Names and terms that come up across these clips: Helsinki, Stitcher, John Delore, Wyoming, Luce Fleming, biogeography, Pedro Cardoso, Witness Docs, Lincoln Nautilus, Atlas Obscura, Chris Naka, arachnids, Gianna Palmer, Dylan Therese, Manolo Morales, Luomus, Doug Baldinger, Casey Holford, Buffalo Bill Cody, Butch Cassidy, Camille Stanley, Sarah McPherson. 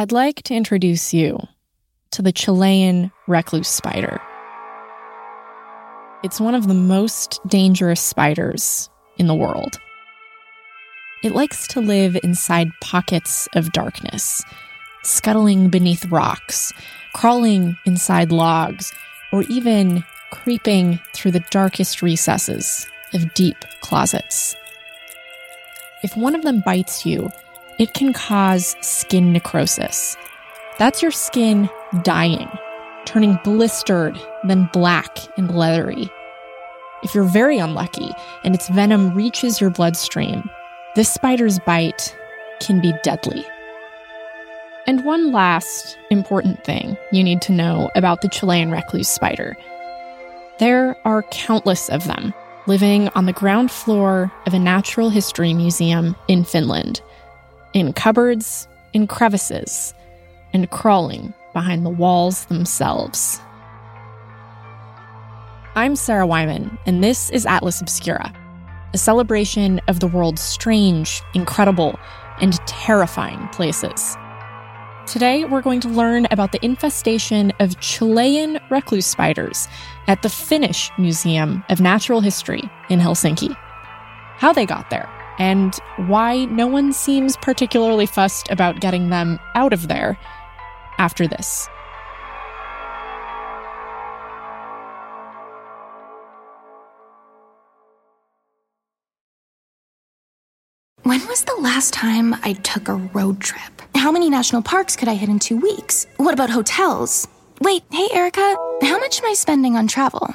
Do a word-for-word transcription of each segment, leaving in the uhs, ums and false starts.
I'd like to introduce you to the Chilean recluse spider. It's one of the most dangerous spiders in the world. It likes to live inside pockets of darkness, scuttling beneath rocks, crawling inside logs, or even creeping through the darkest recesses of deep closets. If one of them bites you, it can cause skin necrosis. That's your skin dying, turning blistered, then black and leathery. If you're very unlucky and its venom reaches your bloodstream, this spider's bite can be deadly. And one last important thing you need to know about the Chilean recluse spider. There are countless of them living on the ground floor of a natural history museum in Finland, in cupboards, in crevices, and crawling behind the walls themselves. I'm Sarah Wyman, and this is Atlas Obscura, a celebration of the world's strange, incredible, and terrifying places. Today, we're going to learn about the infestation of Chilean recluse spiders at the Finnish Museum of Natural History in Helsinki, how they got there, and why no one seems particularly fussed about getting them out of there after this. When was the last time I took a road trip? How many national parks could I hit in two weeks? What about hotels? Wait, hey, Erica, how much am I spending on travel?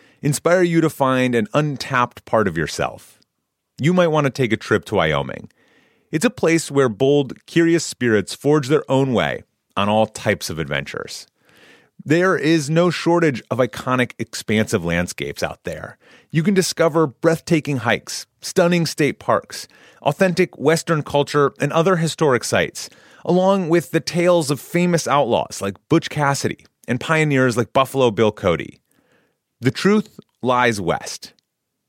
inspire you to find an untapped part of yourself, you might want to take a trip to Wyoming. It's a place where bold, curious spirits forge their own way on all types of adventures. There is no shortage of iconic, expansive landscapes out there. You can discover breathtaking hikes, stunning state parks, authentic Western culture, and other historic sites, along with the tales of famous outlaws like Butch Cassidy and pioneers like Buffalo Bill Cody. The truth lies west.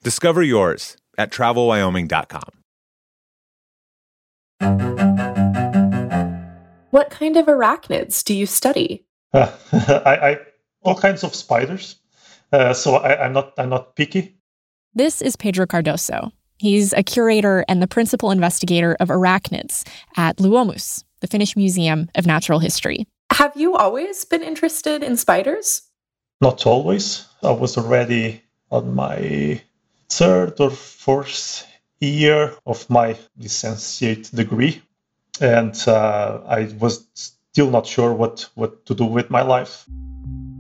Discover yours at travel wyoming dot com. What kind of arachnids do you study? Uh, I, I all kinds of spiders, uh, so I, I'm not I'm not picky. This is Pedro Cardoso. He's a curator and the principal investigator of arachnids at Luomus, the Finnish Museum of Natural History. Have you always been interested in spiders? Not always. I was already on my third or fourth year of my licentiate degree, and uh, I was still not sure what, what to do with my life.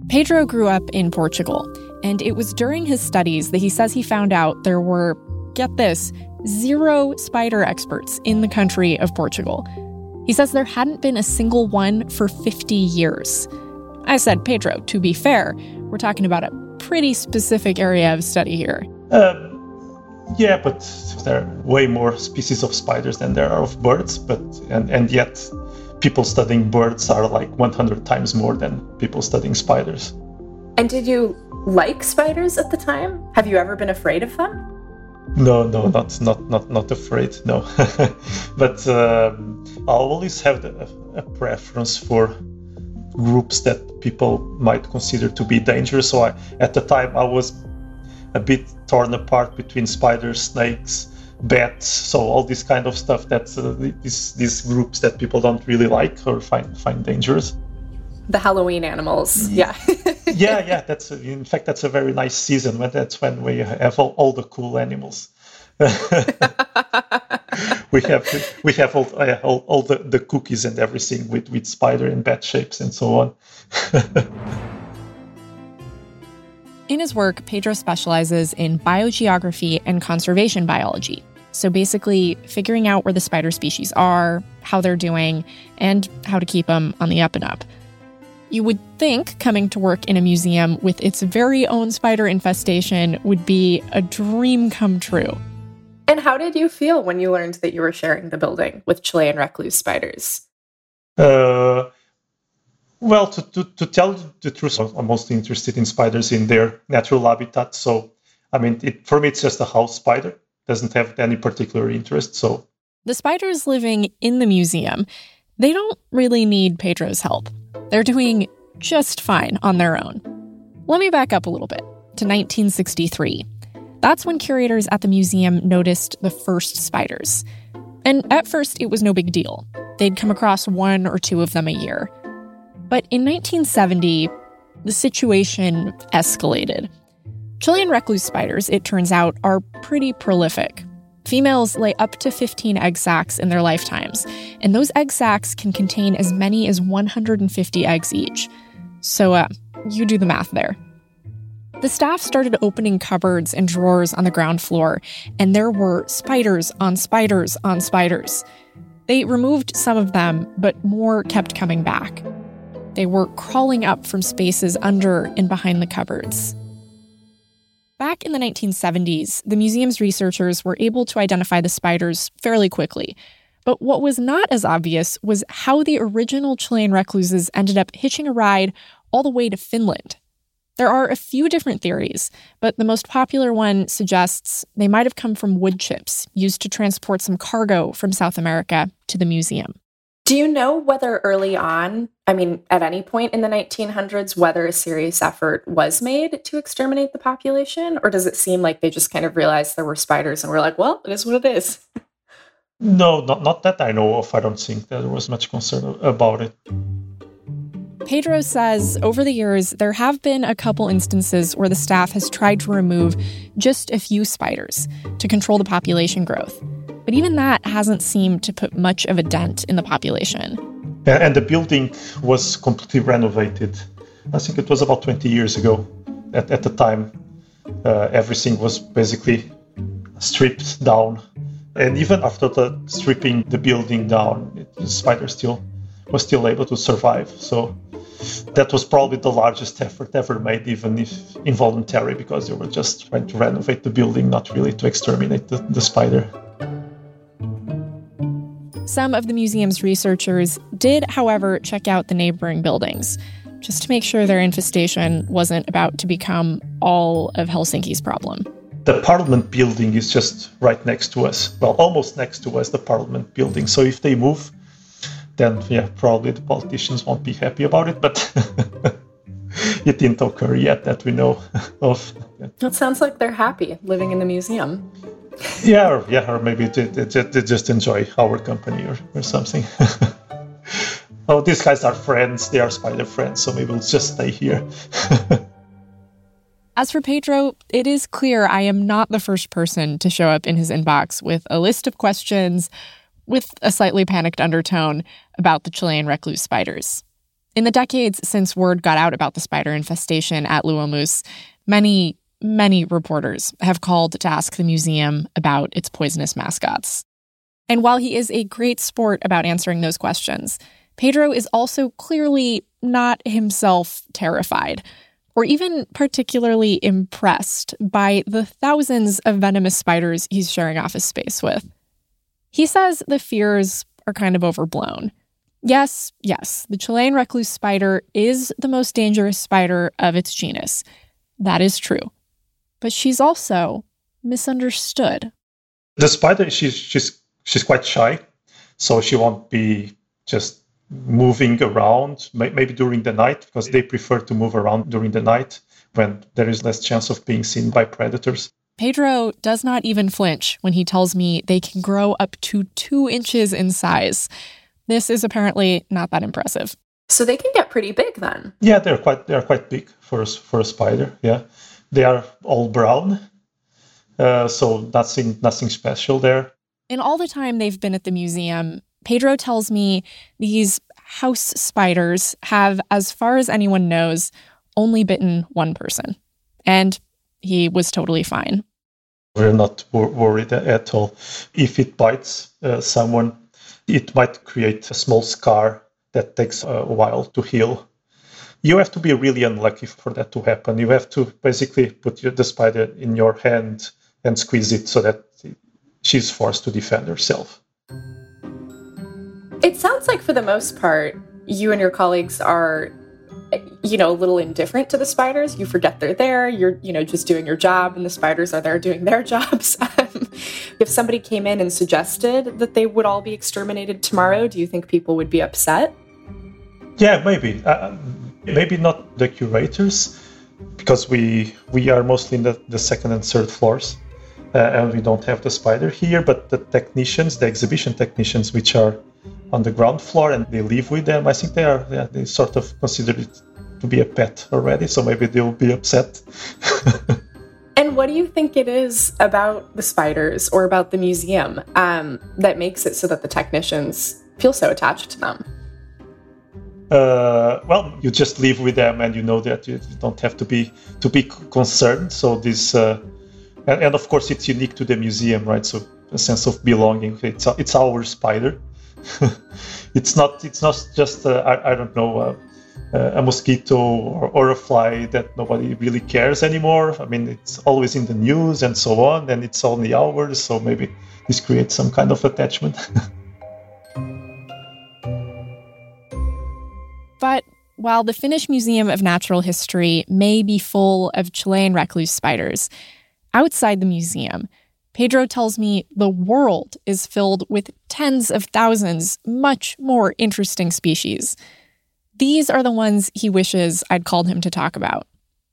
Pedro grew up in Portugal, and it was during his studies that he says he found out there were, get this, zero spider experts in the country of Portugal. He says there hadn't been a single one for fifty years. I said, Pedro, to be fair, we're talking about a pretty specific area of study here. Uh, yeah, but there are way more species of spiders than there are of birds, but and, and yet... people studying birds are like one hundred times more than people studying spiders. And did you like spiders at the time? Have you ever been afraid of them? No, no, not not not, not afraid, no. But uh, I always have the, a preference for groups that people might consider to be dangerous. So I, at the time I was a bit torn apart between spiders, snakes, bats, so all this kind of stuff that uh, these these groups that people don't really like or find find dangerous. The Halloween animals, yeah. yeah, yeah. That's a, in fact that's a very nice season when that's when we have all, all the cool animals. we have we have all uh, all, all the, the cookies and everything with with spider and bat shapes and so on. In his work, Pedro specializes in biogeography and conservation biology. So basically, figuring out where the spider species are, how they're doing, and how to keep them on the up and up. You would think coming to work in a museum with its very own spider infestation would be a dream come true. And how did you feel when you learned that you were sharing the building with Chilean recluse spiders? Uh, well, to, to, to tell the truth, I'm mostly interested in spiders in their natural habitat. So, I mean, it, for me, it's just a house spider. It doesn't have any particular interest. So, the spiders living in the museum, they don't really need Pedro's help. They're doing just fine on their own. Let me back up a little bit to nineteen sixty-three. That's when curators at the museum noticed the first spiders. And at first, it was no big deal. They'd come across one or two of them a year. But in nineteen seventy, the situation escalated. Chilean recluse spiders, it turns out, are pretty prolific. Females lay up to fifteen egg sacs in their lifetimes, and those egg sacs can contain as many as one hundred fifty eggs each. So, uh, you do the math there. The staff started opening cupboards and drawers on the ground floor, and there were spiders on spiders on spiders. They removed some of them, but more kept coming back. They were crawling up from spaces under and behind the cupboards. Back in the nineteen seventies, the museum's researchers were able to identify the spiders fairly quickly. But what was not as obvious was how the original Chilean recluses ended up hitching a ride all the way to Finland. There are a few different theories, but the most popular one suggests they might have come from wood chips used to transport some cargo from South America to the museum. Do you know whether early on, I mean, at any point in the nineteen hundreds, whether a serious effort was made to exterminate the population? Or does it seem like they just kind of realized there were spiders and were like, well, it is what it is? No, not, not that I know of. I don't think there was much concern about it. Pedro says over the years, there have been a couple instances where the staff has tried to remove just a few spiders to control the population growth. But even that hasn't seemed to put much of a dent in the population. And the building was completely renovated. I think it was about twenty years ago. At, at the time, uh, everything was basically stripped down. And even after the stripping the building down, it, the spider still was still able to survive. So that was probably the largest effort ever made, even if involuntary, because they were just trying to renovate the building, not really to exterminate the, the spider. Some of the museum's researchers did, however, check out the neighboring buildings, just to make sure their infestation wasn't about to become all of Helsinki's problem. The Parliament building is just right next to us. Well, almost next to us, the Parliament building. So if they move, then, yeah, probably the politicians won't be happy about it, but it didn't occur yet that we know of. It sounds like they're happy living in the museum. Yeah, or, yeah, or maybe they, they, they just enjoy our company or, or something. Oh, these guys are friends. They are spider friends, so maybe we'll just stay here. As for Pedro, it is clear I am not the first person to show up in his inbox with a list of questions with a slightly panicked undertone about the Chilean recluse spiders. In the decades since word got out about the spider infestation at Luomus, many Many reporters have called to ask the museum about its poisonous mascots. And while he is a great sport about answering those questions, Pedro is also clearly not himself terrified or even particularly impressed by the thousands of venomous spiders he's sharing office space with. He says the fears are kind of overblown. Yes, yes, the Chilean recluse spider is the most dangerous spider of its genus. That is true. But she's also misunderstood. The spider, she's, she's, she's quite shy, so she won't be just moving around, maybe during the night, because they prefer to move around during the night when there is less chance of being seen by predators. Pedro does not even flinch when he tells me they can grow up to two inches in size. This is apparently not that impressive. So they can get pretty big then. Yeah, they're quite they're quite big for a, for a spider, yeah. They are all brown, uh, so nothing, nothing special there. In all the time they've been at the museum, Pedro tells me these house spiders have, as far as anyone knows, only bitten one person. And he was totally fine. We're not wor- worried at all. If it bites uh, someone, it might create a small scar that takes a while to heal. you have to be really unlucky for that to happen. You have to basically put your, the spider in your hand and squeeze it so that she's forced to defend herself. It sounds like, for the most part, you and your colleagues are, you know, a little indifferent to the spiders. You forget they're there. You're, you know, just doing your job, and the spiders are there doing their jobs. Um, if somebody came in and suggested that they would all be exterminated tomorrow, do you think people would be upset? Yeah, maybe. Uh, maybe not the curators, because we we are mostly in the, the second and third floors. Uh, and we don't have the spider here, but the technicians, the exhibition technicians, which are on the ground floor and they live with them, I think they are yeah, they sort of consider it to be a pet already, so maybe they'll be upset. And what do you think it is about the spiders or about the museum um, that makes it so that the technicians feel so attached to them? Uh, well, you just live with them and you know that you don't have to be to be concerned. So this... Uh, And, and of course, it's unique to the museum, right? So a sense of belonging. It's it's our spider. it's not it's not just a, I, I don't know a, a mosquito or, or a fly that nobody really cares anymore. I mean, it's always in the news and so on, and it's only ours. So maybe this creates some kind of attachment. But while the Finnish Museum of Natural History may be full of Chilean recluse spiders, outside the museum, Pedro tells me the world is filled with tens of thousands, much more interesting species. These are the ones he wishes I'd called him to talk about,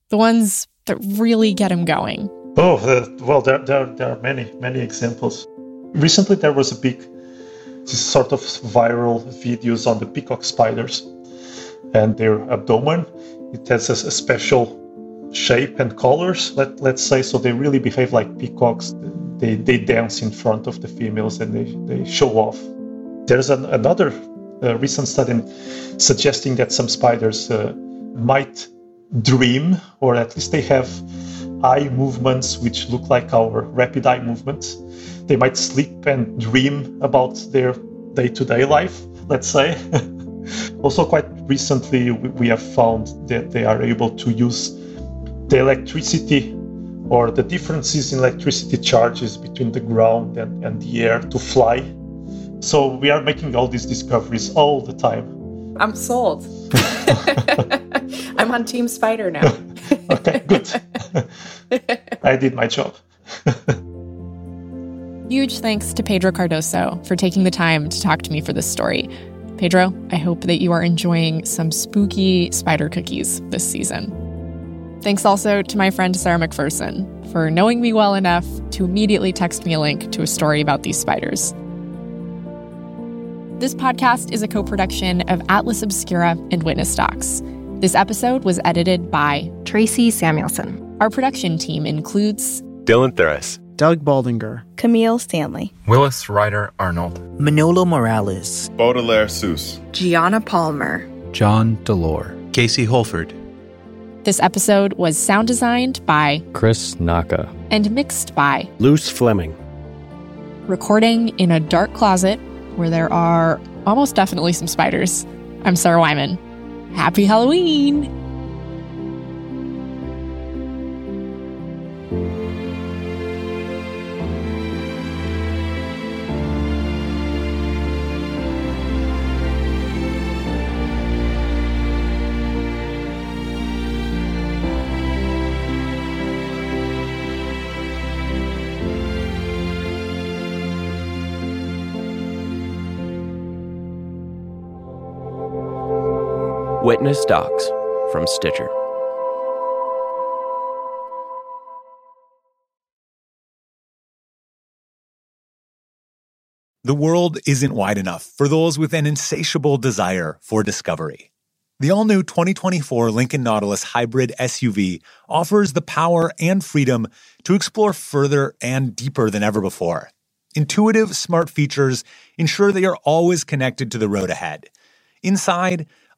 the ones that really get him going. Oh, uh, well, there, there, there are many, many examples. Recently, there was a big this sort of viral videos on the peacock spiders and their abdomen. It has a, a special shape and colors, let, let's say, so they really behave like peacocks. They they dance in front of the females and they, they show off. There's an, another uh, recent study suggesting that some spiders uh, might dream, or at least they have eye movements which look like our rapid eye movements. They might sleep and dream about their day-to-day life, let's say. Also, quite recently, we, we have found that they are able to use the electricity or the differences in electricity charges between the ground and, and the air to fly. So we are making all these discoveries all the time. I'm sold. I'm on Team Spider now. Okay, good. I did my job. Huge thanks to Pedro Cardoso for taking the time to talk to me for this story. Pedro, I hope that you are enjoying some spooky spider cookies this season. Thanks also to my friend Sarah McPherson for knowing me well enough to immediately text me a link to a story about these spiders. This podcast is a co-production of Atlas Obscura and Witness Docs. This episode was edited by Tracy Samuelson. Our production team includes Dylan Therese, Doug Baldinger, Camille Stanley, Willis Ryder Arnold, Manolo Morales, Baudelaire Seuss, Gianna Palmer, John Delore, Casey Holford. This episode was sound designed by Chris Naka and mixed by Luce Fleming. Recording in a dark closet where there are almost definitely some spiders. I'm Sarah Wyman. Happy Halloween! Witness Docs from Stitcher. The world isn't wide enough for those with an insatiable desire for discovery. The all-new twenty twenty-four Lincoln Nautilus hybrid S U V offers the power and freedom to explore further and deeper than ever before. Intuitive, smart features ensure that you're always connected to the road ahead. Inside,